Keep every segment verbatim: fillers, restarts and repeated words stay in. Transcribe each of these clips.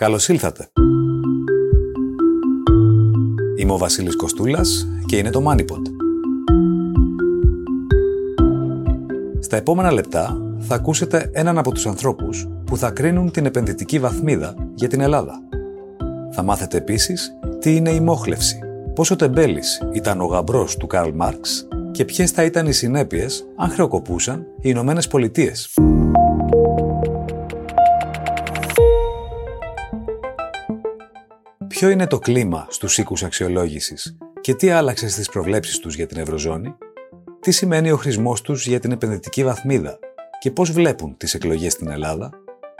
Καλώς ήλθατε. Είμαι ο Βασίλης Κωστούλας και είναι το MoneyPod. Στα επόμενα λεπτά θα ακούσετε έναν από τους ανθρώπους που θα κρίνουν την επενδυτική βαθμίδα για την Ελλάδα. Θα μάθετε επίσης τι είναι η μόχλευση, πόσο τεμπέλης ήταν ο γαμπρός του Καρλ Μάρξ και ποιες θα ήταν οι συνέπειες αν χρεοκοπούσαν οι Ηνωμένες Πολιτείες. Ποιο είναι το κλίμα στους οίκους αξιολόγησης και τι άλλαξε στις προβλέψεις τους για την Ευρωζώνη? Τι σημαίνει ο χρησμός τους για την επενδυτική βαθμίδα και πώς βλέπουν τις εκλογές στην Ελλάδα?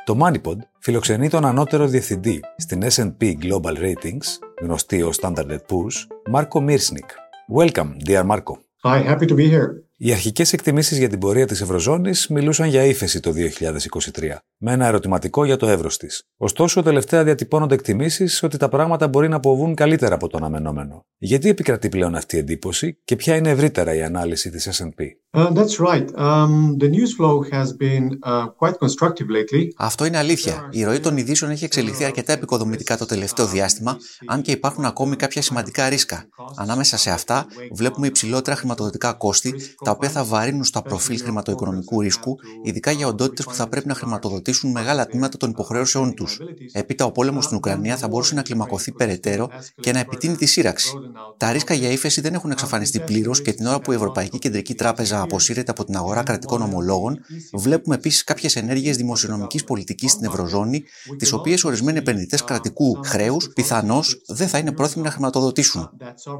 Το MoneyPod φιλοξενεί τον ανώτερο διευθυντή στην Ες εντ Πι Global Ratings, γνωστή ως Standard εντ Poor's, Marko Mrsnik. Welcome, dear Marko. Hi, happy to be here. Οι αρχικές εκτιμήσεις για την πορεία της Ευρωζώνης μιλούσαν για ύφεση το δύο χιλιάδες είκοσι τρία, με ένα ερωτηματικό για το εύρος της. Ωστόσο, τελευταία διατυπώνονται εκτιμήσεις ότι τα πράγματα μπορεί να αποβούν καλύτερα από το αναμενόμενο. Γιατί επικρατεί πλέον αυτή η εντύπωση και ποια είναι ευρύτερα η ανάλυση της Ες εντ Πι? Uh, that's right. Um, the news flow has been uh, quite constructive lately. Αυτό είναι αλήθεια. Η ροή των ειδήσεων έχει εξελιχθεί αρκετά επικοδομητικά το τελευταίο διάστημα, αν και υπάρχουν ακόμη κάποια σημαντικά ρίσκα. Ανάμεσα σε αυτά, βλέπουμε υψηλότερα χρηματοδοτικά κόστη, τα οποία θα βαρύνουν στα προφίλ χρηματοοικονομικού ρίσκου, ειδικά για οντότητες που θα πρέπει να χρηματοδοτήσουν μεγάλα τμήματα των υποχρεώσεών τους. Έπειτα, ο πόλεμος στην Ουκρανία θα μπορούσε να κλιμακωθεί περαιτέρω και να επιτείνει τη σύραξη. Τα ρίσκα για ύφεση δεν έχουν εξαφανιστεί πλήρως και την ώρα που η Ευρωπαϊκή Κεντρική Τράπεζα αποσύρεται από την αγορά κρατικών ομολόγων, βλέπουμε επίσης κάποιες ενέργειες δημοσιονομικής πολιτικής στην Ευρωζώνη, τις οποίες ορισμένοι επενδυτές κρατικού χρέους πιθανώς δεν θα είναι πρόθυμοι να χρηματοδοτήσουν.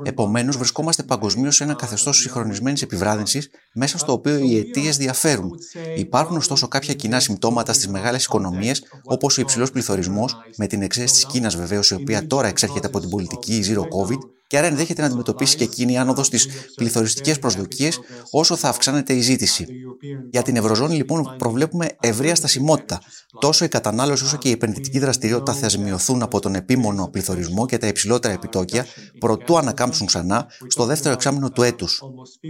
Επομένως, βρισκόμαστε παγκοσμίως σε ένα καθεστώς συγχρονισμένης επιβράδυνσης, μέσα στο οποίο οι αιτίες διαφέρουν. Υπάρχουν ωστόσο κάποια κοινά συμπτώματα στις μεγάλες οικονομίες, όπως ο υψηλός πληθωρισμός, με την εξαίρεση της Κίνας βεβαίως, η οποία τώρα εξέρχεται από την πολιτική Zero COVID, και άρα ενδέχεται να αντιμετωπίσει και εκείνη η άνοδο στις πληθωριστικές προσδοκίες όσο θα αυξάνεται η ζήτηση. Για την Ευρωζώνη, λοιπόν, προβλέπουμε ευρεία στασιμότητα. Τόσο η κατανάλωση όσο και η επενδυτική δραστηριότητα θα ζημιωθούν από τον επίμονο πληθωρισμό και τα υψηλότερα επιτόκια, προτού ανακάμψουν ξανά στο δεύτερο εξάμηνο του έτους.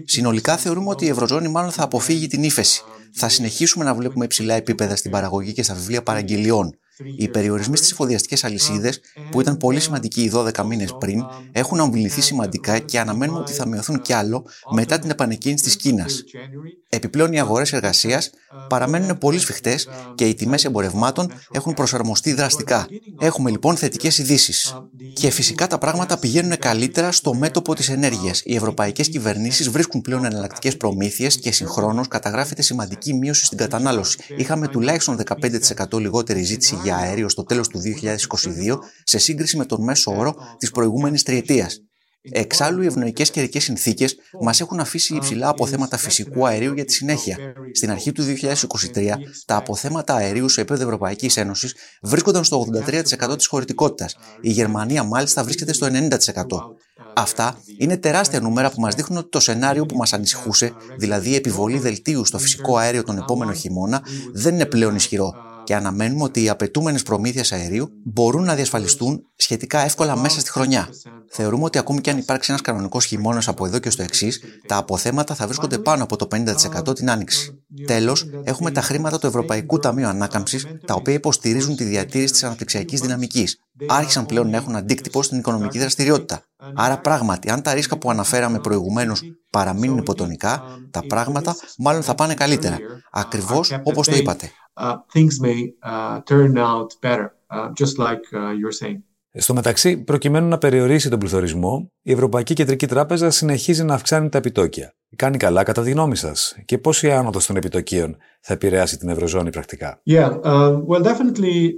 Συνολικά, θεωρούμε ότι η Ευρωζώνη μάλλον θα αποφύγει την ύφεση. Θα συνεχίσουμε να βλέπουμε υψηλά επίπεδα στην παραγωγή και στα βιβλία παραγγελιών. Οι περιορισμοί στις εφοδιαστικές αλυσίδες, που ήταν πολύ σημαντικοί οι δώδεκα μήνες πριν, έχουν αμβληθεί σημαντικά και αναμένουμε ότι θα μειωθούν κι άλλο μετά την επανεκκίνηση της Κίνας. Επιπλέον, οι αγορές εργασίας παραμένουν πολύ σφιχτές και οι τιμές εμπορευμάτων έχουν προσαρμοστεί δραστικά. Έχουμε λοιπόν θετικές ειδήσεις. Και φυσικά τα πράγματα πηγαίνουν καλύτερα στο μέτωπο της ενέργειας. Οι ευρωπαϊκές κυβερνήσεις βρίσκουν πλέον εναλλακτικές προμήθειες και συγχρόνως καταγράφεται σημαντική μείωση στην κατανάλωση. Είχαμε τουλάχιστον δεκαπέντε τοις εκατό λιγότερη ζήτηση για αέριο στο τέλος του δύο χιλιάδες είκοσι δύο σε σύγκριση με τον μέσο όρο της προηγούμενης τριετίας. Εξάλλου, οι ευνοϊκές καιρικές συνθήκες μας έχουν αφήσει υψηλά αποθέματα φυσικού αερίου για τη συνέχεια. Στην αρχή του δύο χιλιάδες είκοσι τρία, τα αποθέματα αερίου σε επίπεδο Ευρωπαϊκής Ένωσης βρίσκονταν στο ογδόντα τρία τοις εκατό της χωρητικότητας. Η Γερμανία, μάλιστα, βρίσκεται στο ενενήντα τοις εκατό. Αυτά είναι τεράστια νούμερα που μας δείχνουν ότι το σενάριο που μας ανησυχούσε, δηλαδή η επιβολή δελτίου στο φυσικό αέριο τον επόμενο χειμώνα, δεν είναι πλέον ισχυρό. Και αναμένουμε ότι οι απαιτούμενες προμήθειες αερίου μπορούν να διασφαλιστούν σχετικά εύκολα μέσα στη χρονιά. Θεωρούμε ότι ακόμη και αν υπάρξει ένας κανονικός χειμώνας από εδώ και στο εξής, τα αποθέματα θα βρίσκονται πάνω από το πενήντα τοις εκατό την άνοιξη. Τέλος, έχουμε τα χρήματα του Ευρωπαϊκού Ταμείου Ανάκαμψης, τα οποία υποστηρίζουν τη διατήρηση της αναπτυξιακής δυναμικής. Άρχισαν πλέον να έχουν αντίκτυπο στην οικονομική δραστηριότητα. Άρα, πράγματι, αν τα ρίσκα που αναφέραμε προηγουμένως παραμείνουν υποτονικά, τα πράγματα μάλλον θα πάνε καλύτερα. Ακριβώς όπως το είπατε. Στο μεταξύ, προκειμένου να περιορίσει τον πληθωρισμό, η Ευρωπαϊκή Κεντρική Τράπεζα συνεχίζει να αυξάνει τα επιτόκια. Κάνει καλά, κατά τη γνώμη σας? Και πώς η άνοδος των επιτοκίων θα επηρεάσει την Ευρωζώνη πρακτικά? Yeah, uh, well, definitely.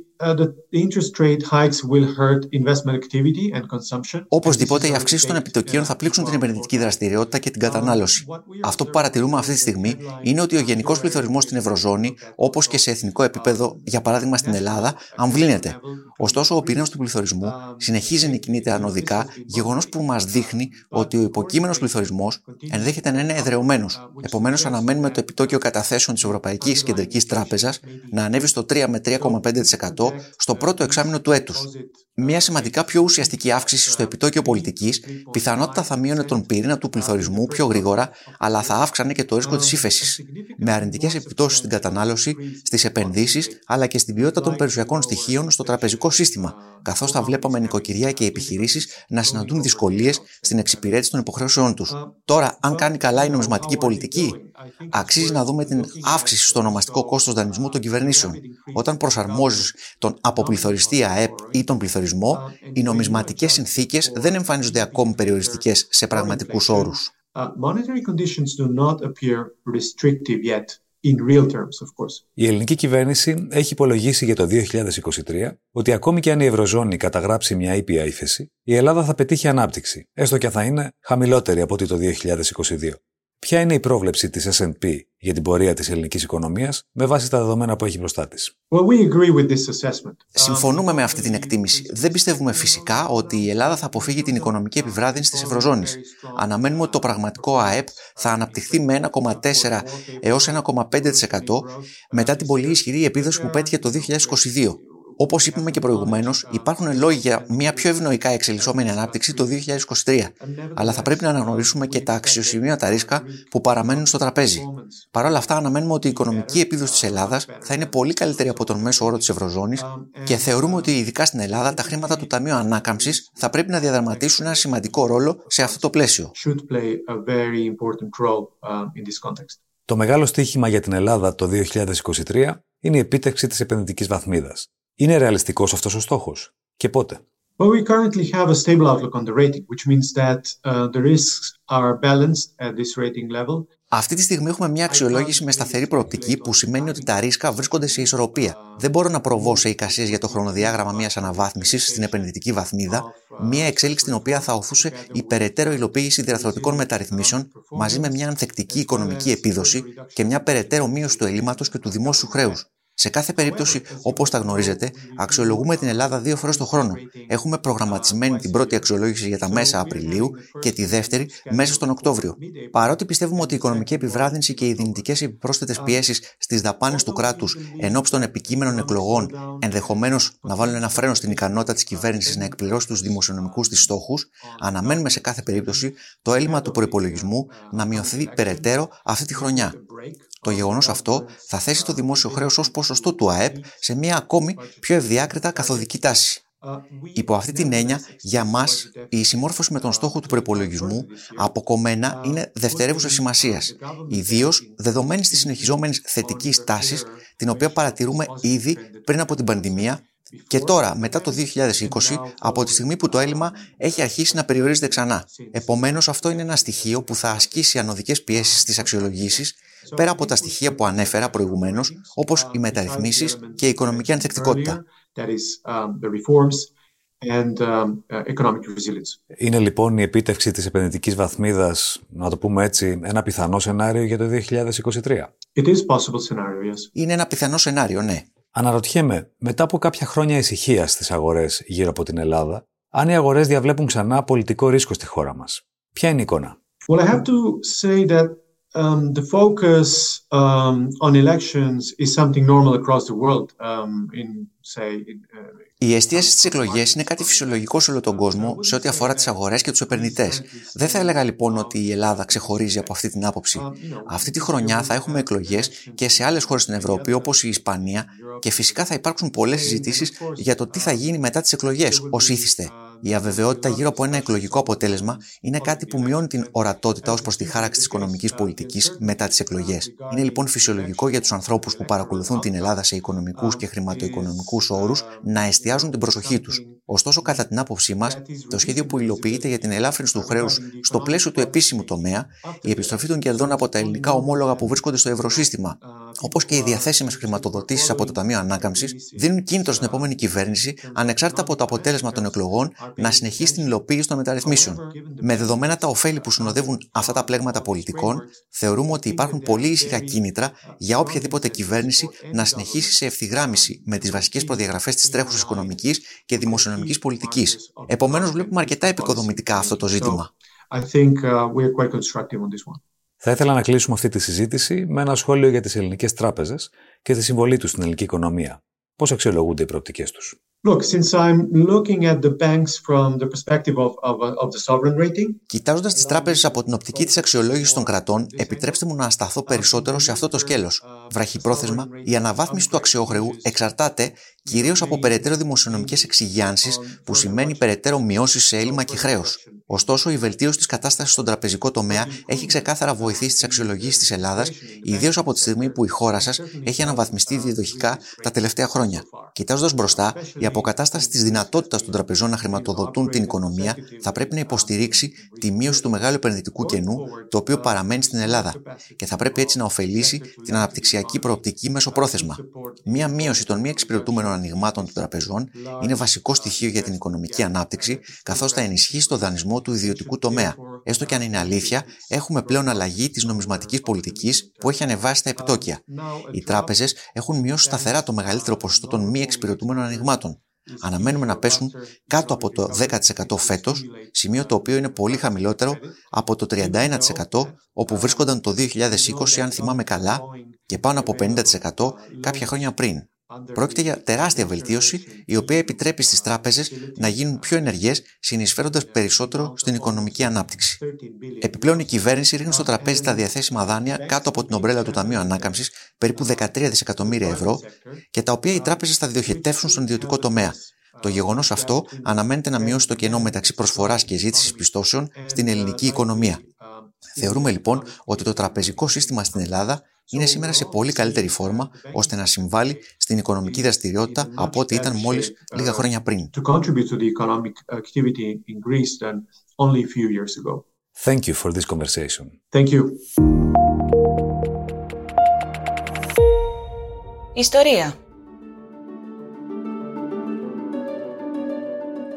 Οπωσδήποτε, οι αυξήσεις των επιτοκίων θα πλήξουν την επενδυτική δραστηριότητα και την κατανάλωση. Αυτό που παρατηρούμε αυτή τη στιγμή είναι ότι ο γενικός πληθωρισμός στην Ευρωζώνη, όπως και σε εθνικό επίπεδο, για παράδειγμα στην Ελλάδα, αμβλύνεται. Ωστόσο, ο πυρήνας του πληθωρισμού συνεχίζει να κινείται ανωδικά, γεγονός που μας δείχνει ότι ο υποκείμενος πληθωρισμός ενδέχεται να είναι εδρεωμένος. Επομένως, αναμένουμε το επιτόκιο καταθέσεων της ΕΚΤ Ευρωπαϊκής Κεντρικής Τράπεζας να ανέβει στο τρία με τρία κόμμα πέντε τοις εκατό στο πρώτο εξάμηνο του έτους. Μια σημαντικά πιο ουσιαστική αύξηση στο επιτόκιο πολιτικής πιθανότατα θα μείωνε τον πυρήνα του πληθωρισμού πιο γρήγορα, αλλά θα αύξανε και το ρίσκο της ύφεσης, με αρνητικές επιπτώσεις στην κατανάλωση, στις επενδύσεις αλλά και στην ποιότητα των περιουσιακών στοιχείων στο τραπεζικό σύστημα, καθώς θα βλέπαμε νοικοκυριά και επιχειρήσεις να συναντούν δυσκολίες στην εξυπηρέτηση των υποχρεώσεών τους. Τώρα, αν κάνει καλά η νομισματική πολιτική, αξίζει να δούμε την αύξηση στο ονομαστικό κόστος δανεισμού των κυβερνήσεων. Όταν προσαρμόζεις τον αποπληθωριστή ΑΕΠ ή τον πληθωρισμό, οι νομισματικές συνθήκες δεν εμφανίζονται ακόμη περιοριστικές σε πραγματικούς όρους. In real terms, of course. Η ελληνική κυβέρνηση έχει υπολογίσει για το δύο χιλιάδες είκοσι τρία ότι ακόμη και αν η Ευρωζώνη καταγράψει μια ήπια ύφεση, η Ελλάδα θα πετύχει ανάπτυξη, έστω και θα είναι χαμηλότερη από ό,τι το δύο χιλιάδες είκοσι δύο. Ποια είναι η πρόβλεψη της Ες εντ Πι για την πορεία της ελληνικής οικονομίας με βάση τα δεδομένα που έχει μπροστά της? Συμφωνούμε με αυτή την εκτίμηση. Δεν πιστεύουμε φυσικά ότι η Ελλάδα θα αποφύγει την οικονομική επιβράδυνση της Ευρωζώνης. Αναμένουμε ότι το πραγματικό ΑΕΠ θα αναπτυχθεί με ένα κόμμα τέσσερα έως ένα κόμμα πέντε τοις εκατό μετά την πολύ ισχυρή επίδοση που πέτυχε το δύο χιλιάδες είκοσι δύο. Όπως είπαμε και προηγουμένως, υπάρχουν λόγοι για μια πιο ευνοϊκά εξελισσόμενη ανάπτυξη το δύο χιλιάδες είκοσι τρία, αλλά θα πρέπει να αναγνωρίσουμε και τα αξιοσημείωτα ρίσκα που παραμένουν στο τραπέζι. Παρ' όλα αυτά, αναμένουμε ότι η οικονομική επίδοση της Ελλάδας θα είναι πολύ καλύτερη από τον μέσο όρο της Ευρωζώνης και θεωρούμε ότι ειδικά στην Ελλάδα τα χρήματα του Ταμείου Ανάκαμψης θα πρέπει να διαδραματίσουν ένα σημαντικό ρόλο σε αυτό το πλαίσιο. Το μεγάλο στοίχημα για την Ελλάδα το δύο χιλιάδες είκοσι τρία είναι η επίτευξη της επενδυτικής βαθμίδας. Είναι ρεαλιστικός αυτός ο στόχος και πότε? Αυτή τη στιγμή έχουμε μια αξιολόγηση με σταθερή προοπτική που σημαίνει ότι τα ρίσκα βρίσκονται σε ισορροπία. Δεν μπορώ να προβώ σε εικασίες για το χρονοδιάγραμμα μιας αναβάθμισης στην επενδυτική βαθμίδα, μια εξέλιξη την οποία θα οθούσε η περαιτέρω υλοποίηση διαρθρωτικών μεταρρυθμίσεων μαζί με μια ανθεκτική οικονομική επίδοση και μια περαιτέρω μείωση του ελλείμματος και του δημόσιου χρέους. Σε κάθε περίπτωση, όπως τα γνωρίζετε, αξιολογούμε την Ελλάδα δύο φορές το χρόνο. Έχουμε προγραμματισμένη την πρώτη αξιολόγηση για τα μέσα Απριλίου και τη δεύτερη μέσα στον Οκτώβριο. Παρότι πιστεύουμε ότι η οικονομική επιβράδυνση και οι δυνητικές επιπρόσθετες πιέσεις στις δαπάνες του κράτους ενόψει των επικείμενων εκλογών ενδεχομένως να βάλουν ένα φρένο στην ικανότητα της κυβέρνησης να εκπληρώσει τους δημοσιονομικούς της στόχους, αναμένουμε σε κάθε περίπτωση το έλλειμμα του προϋπολογισμού να μειωθεί περαιτέρω αυτή τη χρονιά. Το γεγονός αυτό θα θέσει το δημόσιο χρέος ως ποσοστό του ΑΕΠ σε μια ακόμη πιο ευδιάκριτα καθοδική τάση. Υπό αυτή την έννοια, για μας, η συμμόρφωση με τον στόχο του προϋπολογισμού αποκομμένα είναι δευτερεύουσας σημασίας, ιδίως δεδομένης της συνεχιζόμενης θετικής τάσης, την οποία παρατηρούμε ήδη πριν από την πανδημία και τώρα, μετά το δύο χιλιάδες είκοσι, από τη στιγμή που το έλλειμμα έχει αρχίσει να περιορίζεται ξανά. Επομένως, αυτό είναι ένα στοιχείο που θα ασκήσει ανωδικές πιέσεις στις αξιολογήσεις, πέρα από τα στοιχεία που ανέφερα προηγουμένως, όπως οι μεταρρυθμίσεις και η οικονομική ανθεκτικότητα. Είναι λοιπόν η επίτευξη της επενδυτικής βαθμίδας, να το πούμε έτσι, ένα πιθανό σενάριο για το δύο χιλιάδες είκοσι τρία. Είναι ένα πιθανό σενάριο, ναι. Αναρωτιέμαι, μετά από κάποια χρόνια ησυχίας στις αγορές γύρω από την Ελλάδα, αν οι αγορές διαβλέπουν ξανά πολιτικό ρίσκο στη χώρα μας. Ποια είναι η εικόνα? Well, I have to say that... Um, the focus um, on elections is something normal across the world. Um, in say. In, uh... Η εστίαση στις εκλογές είναι κάτι φυσιολογικό σε όλο τον κόσμο σε ό,τι αφορά τις αγορές και τους επενδυτές. Δεν θα έλεγα λοιπόν ότι η Ελλάδα ξεχωρίζει από αυτή την άποψη. Αυτή τη χρονιά θα έχουμε εκλογές και σε άλλες χώρες στην Ευρώπη, όπως η Ισπανία, και φυσικά θα υπάρξουν πολλές συζητήσεις για το τι θα γίνει μετά τις εκλογές, ως ήθιστε. Η αβεβαιότητα γύρω από ένα εκλογικό αποτέλεσμα είναι κάτι που μειώνει την ορατότητα ως προς τη χάραξη της οικονομικής πολιτικής μετά τις εκλογές. Είναι λοιπόν φυσιολογικό για τους ανθρώπους που παρακολουθούν την Ελλάδα σε οικονομικούς και χρηματοοικονομικούς όρους να εστιάζουν την προσοχή τους. Ωστόσο, κατά την άποψή μας, το σχέδιο που υλοποιείται για την ελάφρυνση του χρέους στο πλαίσιο του επίσημου τομέα, η επιστροφή των κερδών από τα ελληνικά ομόλογα που βρίσκονται στο ευρωσύστημα, όπως και οι διαθέσιμες χρηματοδοτήσεις από το Ταμείο Ανάκαμψης, δίνουν κίνητρο στην επόμενη κυβέρνηση, ανεξάρτητα από το αποτέλεσμα των εκλογών, να συνεχίσει την υλοποίηση των μεταρρυθμίσεων. Με δεδομένα τα ωφέλη που συνοδεύουν αυτά τα πλέγματα πολιτικών, θεωρούμε ότι υπάρχουν πολύ ήσυχα κίνητρα για οποιαδήποτε κυβέρνηση να συνεχίσει σε ευθυγράμμιση με τις βασικές προδιαγραφές της τρέχουσας οικονομικής και δημοσιονομικής πολιτικής. Επομένως, βλέπουμε αρκετά επικοδομητικά αυτό το ζήτημα. Θα ήθελα να κλείσουμε αυτή τη συζήτηση με ένα σχόλιο για τις ελληνικές τράπεζες και τη συμβολή τους στην ελληνική οικονομία. Πώς αξιολογούνται οι προοπτικές τους? Κοιτάζοντας τις τράπεζες από την οπτική της αξιολόγησης των κρατών, επιτρέψτε μου να σταθώ περισσότερο σε αυτό το σκέλος. Βραχυπρόθεσμα, η αναβάθμιση του αξιοχρεού εξαρτάται κυρίως από περαιτέρω δημοσιονομικές εξυγιάνσεις, που σημαίνει περαιτέρω μειώσεις σε έλλειμμα και χρέος. Ωστόσο, η βελτίωση της κατάστασης στον τραπεζικό τομέα έχει ξεκάθαρα βοηθήσει τις αξιολογήσεις της Ελλάδας, ιδίως από τη στιγμή που η χώρα σας έχει αναβαθμιστεί διαδοχικά τα τελευταία χρόνια. Κοιτάζοντας μπροστά, η αποκατάσταση της δυνατότητας των τραπεζών να χρηματοδοτούν την οικονομία θα πρέπει να υποστηρίξει τη μείωση του μεγάλου επενδυτικού κενού, το οποίο παραμένει στην Ελλάδα, και θα πρέπει έτσι να ωφελήσει την αναπτυξιακή προοπτική μεσοπρόθεσμα. Μία μείωση των μη εξυπηρετούμενων ανοιγμάτων των τραπεζών είναι βασικό στοιχείο για την οικονομική ανάπτυξη, καθώς θα ενισχύσει το δανεισμό του ιδιωτικού τομέα. Έστω και αν είναι αλήθεια, έχουμε πλέον αλλαγή της νομισματικής πολιτικής που έχει ανεβάσει τα επιτόκια. Οι τράπεζες έχουν μειώσει σταθερά το μεγαλύτερο ποσοστό των μη εξυπηρετούμενων ανοιγμάτων. Αναμένουμε να πέσουν κάτω από το δέκα τοις εκατό φέτος, σημείο το οποίο είναι πολύ χαμηλότερο από το τριάντα ένα τοις εκατό όπου βρίσκονταν το δύο χιλιάδες είκοσι, αν θυμάμαι καλά, και πάνω από πενήντα τοις εκατό κάποια χρόνια πριν. Πρόκειται για τεράστια βελτίωση, η οποία επιτρέπει στις τράπεζες να γίνουν πιο ενεργές, συνεισφέροντας περισσότερο στην οικονομική ανάπτυξη. Επιπλέον, η κυβέρνηση ρίχνει στο τραπέζι τα διαθέσιμα δάνεια κάτω από την ομπρέλα του Ταμείου Ανάκαμψης, περίπου δεκατρία δισεκατομμύρια ευρώ, και τα οποία οι τράπεζες θα διοχετεύσουν στον ιδιωτικό τομέα. Το γεγονός αυτό αναμένεται να μειώσει το κενό μεταξύ προσφοράς και ζήτησης πιστώσεων στην ελληνική οικονομία. Θεωρούμε λοιπόν ότι το τραπεζικό σύστημα στην Ελλάδα είναι σήμερα σε πολύ καλύτερη φόρμα ώστε να συμβάλλει στην οικονομική δραστηριότητα από ό,τι ήταν μόλις λίγα χρόνια πριν. Thank you for this conversation. Thank you. Ιστορία.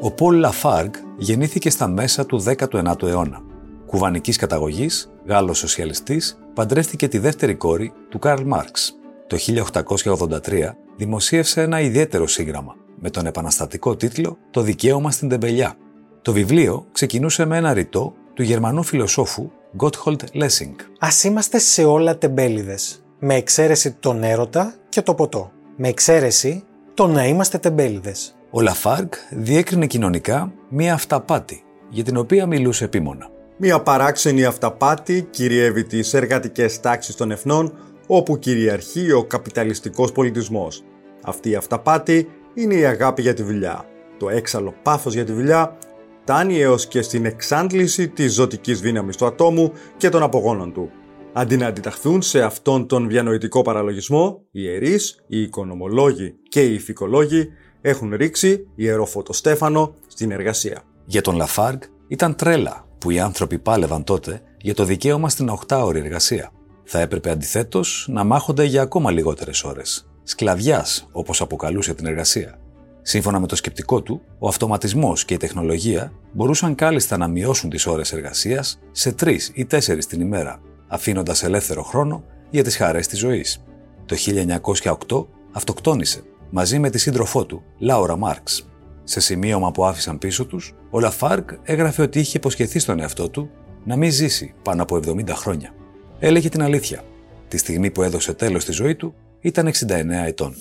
Ο Πολ Λαφάργ γεννήθηκε στα μέσα του δέκατου ένατου αιώνα. Κουβανικής καταγωγής, Γάλλος σοσιαλιστής, παντρεύτηκε τη δεύτερη κόρη του Καρλ Μάρξ. Το χίλια οκτακόσια ογδόντα τρία δημοσίευσε ένα ιδιαίτερο σύγγραμμα με τον επαναστατικό τίτλο «Το δικαίωμα στην τεμπελιά». Το βιβλίο ξεκινούσε με ένα ρητό του Γερμανού φιλοσόφου Γκότχολτ Λέσσινγκ. Ας είμαστε σε όλα τεμπέληδες, με εξαίρεση τον έρωτα και το ποτό. Με εξαίρεση το να είμαστε τεμπέληδες. Ο Λαφάργ διέκρινε κοινωνικά μία αυταπάτη για την οποία μιλούσε επίμονα. Μια παράξενη αυταπάτη κυριεύει τις εργατικές τάξεις των εθνών, όπου κυριαρχεί ο καπιταλιστικός πολιτισμός. Αυτή η αυταπάτη είναι η αγάπη για τη δουλειά, το έξαλλο πάθος για τη δουλειά, φτάνει έως και στην εξάντληση της ζωτικής δύναμης του ατόμου και των απογόνων του. Αντί να αντιταχθούν σε αυτόν τον διανοητικό παραλογισμό, οι ιερείς, οι οικονομολόγοι και οι ηθικολόγοι έχουν ρίξει ιεροφωτοστέφανο στην εργασία. Για τον Λαφάργ ήταν τρέλα που οι άνθρωποι πάλευαν τότε για το δικαίωμα στην οκτάωρη εργασία. Θα έπρεπε αντιθέτως να μάχονται για ακόμα λιγότερες ώρες. Σκλαβιάς, όπως αποκαλούσε την εργασία. Σύμφωνα με το σκεπτικό του, ο αυτοματισμός και η τεχνολογία μπορούσαν κάλλιστα να μειώσουν τις ώρες εργασίας σε τρεις ή τέσσερις την ημέρα, αφήνοντας ελεύθερο χρόνο για τις χαρές της ζωής. Το χίλια εννιακόσια οκτώ αυτοκτόνησε μαζί με τη σύντροφό του, Λάουρα Μάρξ. Σε σημείωμα που άφησαν πίσω τους, ο Λαφάργ έγραφε ότι είχε υποσχεθεί στον εαυτό του να μην ζήσει πάνω από εβδομήντα χρόνια. Έλεγε την αλήθεια. Τη στιγμή που έδωσε τέλος στη ζωή του, ήταν εξήντα εννέα ετών.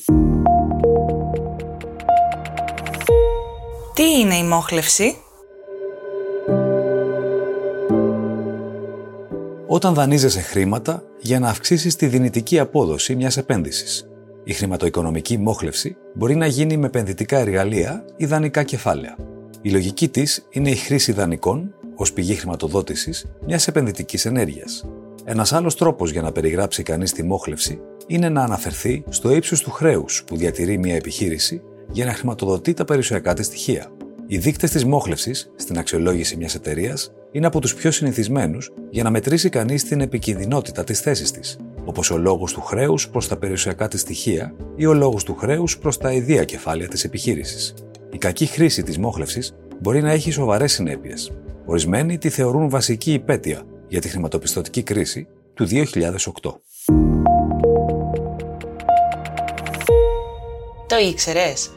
Τι είναι η μόχλευση? Όταν δανείζεσαι χρήματα για να αυξήσεις τη δυνητική απόδοση μιας επένδυσης. Η χρηματοοικονομική μόχλευση μπορεί να γίνει με επενδυτικά εργαλεία ή δανεικά κεφάλαια. Η λογική της είναι η χρήση δανεικών ως πηγή χρηματοδότησης μιας επενδυτικής ενέργειας. Ένας άλλος τρόπος για να περιγράψει κανείς τη μόχλευση είναι να αναφερθεί στο ύψος του χρέους που διατηρεί μια επιχείρηση για να χρηματοδοτεί τα περιουσιακά της στοιχεία. Οι δείκτες της μόχλευσης στην αξιολόγηση μιας εταιρείας είναι από τους πιο συνηθισμένους για να μετρήσει κανείς την επικινδυνότητα της θέσης της, όπως ο λόγος του χρέους προς τα περιουσιακά της στοιχεία ή ο λόγος του χρέους προς τα ιδία κεφάλαια της επιχείρησης. Η κακή χρήση της μόχλευσης μπορεί να έχει σοβαρές συνέπειες. Ορισμένοι τη θεωρούν βασική υπαίτεια για τη χρηματοπιστωτική κρίση του δύο χιλιάδες οκτώ. Το ήξερες?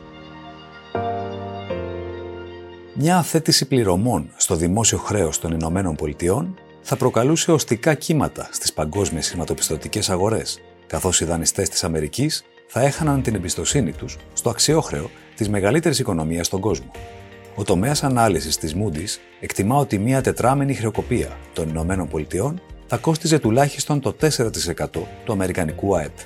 Μια αθέτηση πληρωμών στο δημόσιο χρέος των Ηνωμένων Πολιτειών θα προκαλούσε οστικά κύματα στις παγκόσμιες χρηματοπιστωτικές αγορές, καθώς οι δανειστές της Αμερικής θα έχαναν την εμπιστοσύνη τους στο αξιόχρεο της μεγαλύτερης οικονομίας στον κόσμο. Ο τομέας ανάλυσης της Moody's εκτιμά ότι μία τετράμενη χρεοκοπία των ΗΠΑ θα κόστιζε τουλάχιστον το τέσσερα τοις εκατό του αμερικανικού Α Ε Π.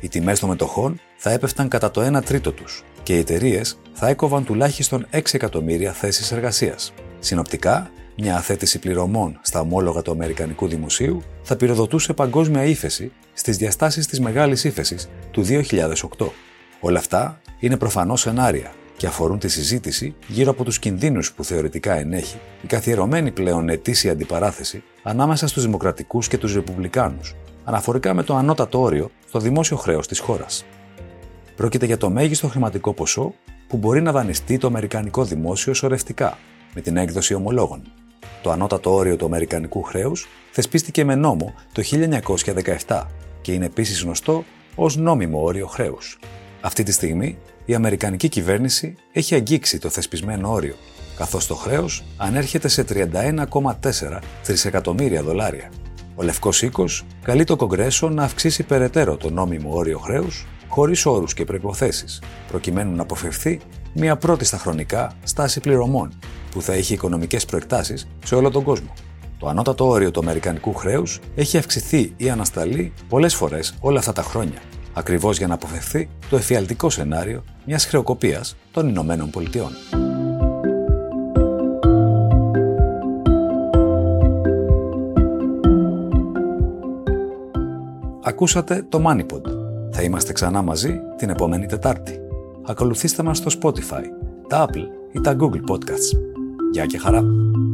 Οι τιμές των μετοχών θα έπεφταν κατά το ένα τρίτο τους και οι εταιρείες θα έκοβαν τουλάχιστον έξι εκατομμύρια θέσεις εργασίας. Συνοπτικά, μια αθέτηση πληρωμών στα ομόλογα του αμερικανικού δημοσίου θα πυροδοτούσε παγκόσμια ύφεση στις διαστάσεις της μεγάλης ύφεσης του δύο χιλιάδες οκτώ. Όλα αυτά είναι προφανώς σενάρια και αφορούν τη συζήτηση γύρω από τους κινδύνους που θεωρητικά ενέχει η καθιερωμένη πλέον ετήσια αντιπαράθεση ανάμεσα στους Δημοκρατικούς και τους Ρεπουμπλικάνους, αναφορικά με το ανώτατο όριο στο δημόσιο χρέος της χώρας. Πρόκειται για το μέγιστο χρηματικό ποσό που μπορεί να δανειστεί το αμερικανικό δημόσιο σωρευτικά με την έκδοση ομολόγων. Το ανώτατο όριο του αμερικανικού χρέους θεσπίστηκε με νόμο το χίλια εννιακόσια δεκαεπτά και είναι επίσης γνωστό ως νόμιμο όριο χρέους. Αυτή τη στιγμή, η αμερικανική κυβέρνηση έχει αγγίξει το θεσπισμένο όριο, καθώς το χρέος ανέρχεται σε τριάντα ένα κόμμα τέσσερα τρισεκατομμύρια δολάρια. Ο Λευκός Οίκος καλεί το Κογκρέσο να αυξήσει περαιτέρω το νόμιμο όριο χρέους, χωρίς όρους και προϋποθέσεις, προκειμένου να αποφευθεί μια πρώτη στα χρονικά στάση πληρωμών, που θα έχει οικονομικές προεκτάσεις σε όλο τον κόσμο. Το ανώτατο όριο του αμερικανικού χρέους έχει αυξηθεί ή ανασταλεί πολλές φορές όλα αυτά τα χρόνια, ακριβώς για να αποφευθεί το εφιαλτικό σενάριο μιας χρεοκοπίας των Ηνωμένων Πολιτειών. Ακούσατε το MoneyPod. Θα είμαστε ξανά μαζί την επόμενη Τετάρτη. Ακολουθήστε μας στο Spotify, τα Apple ή τα Google Podcasts. Γεια και χαρά!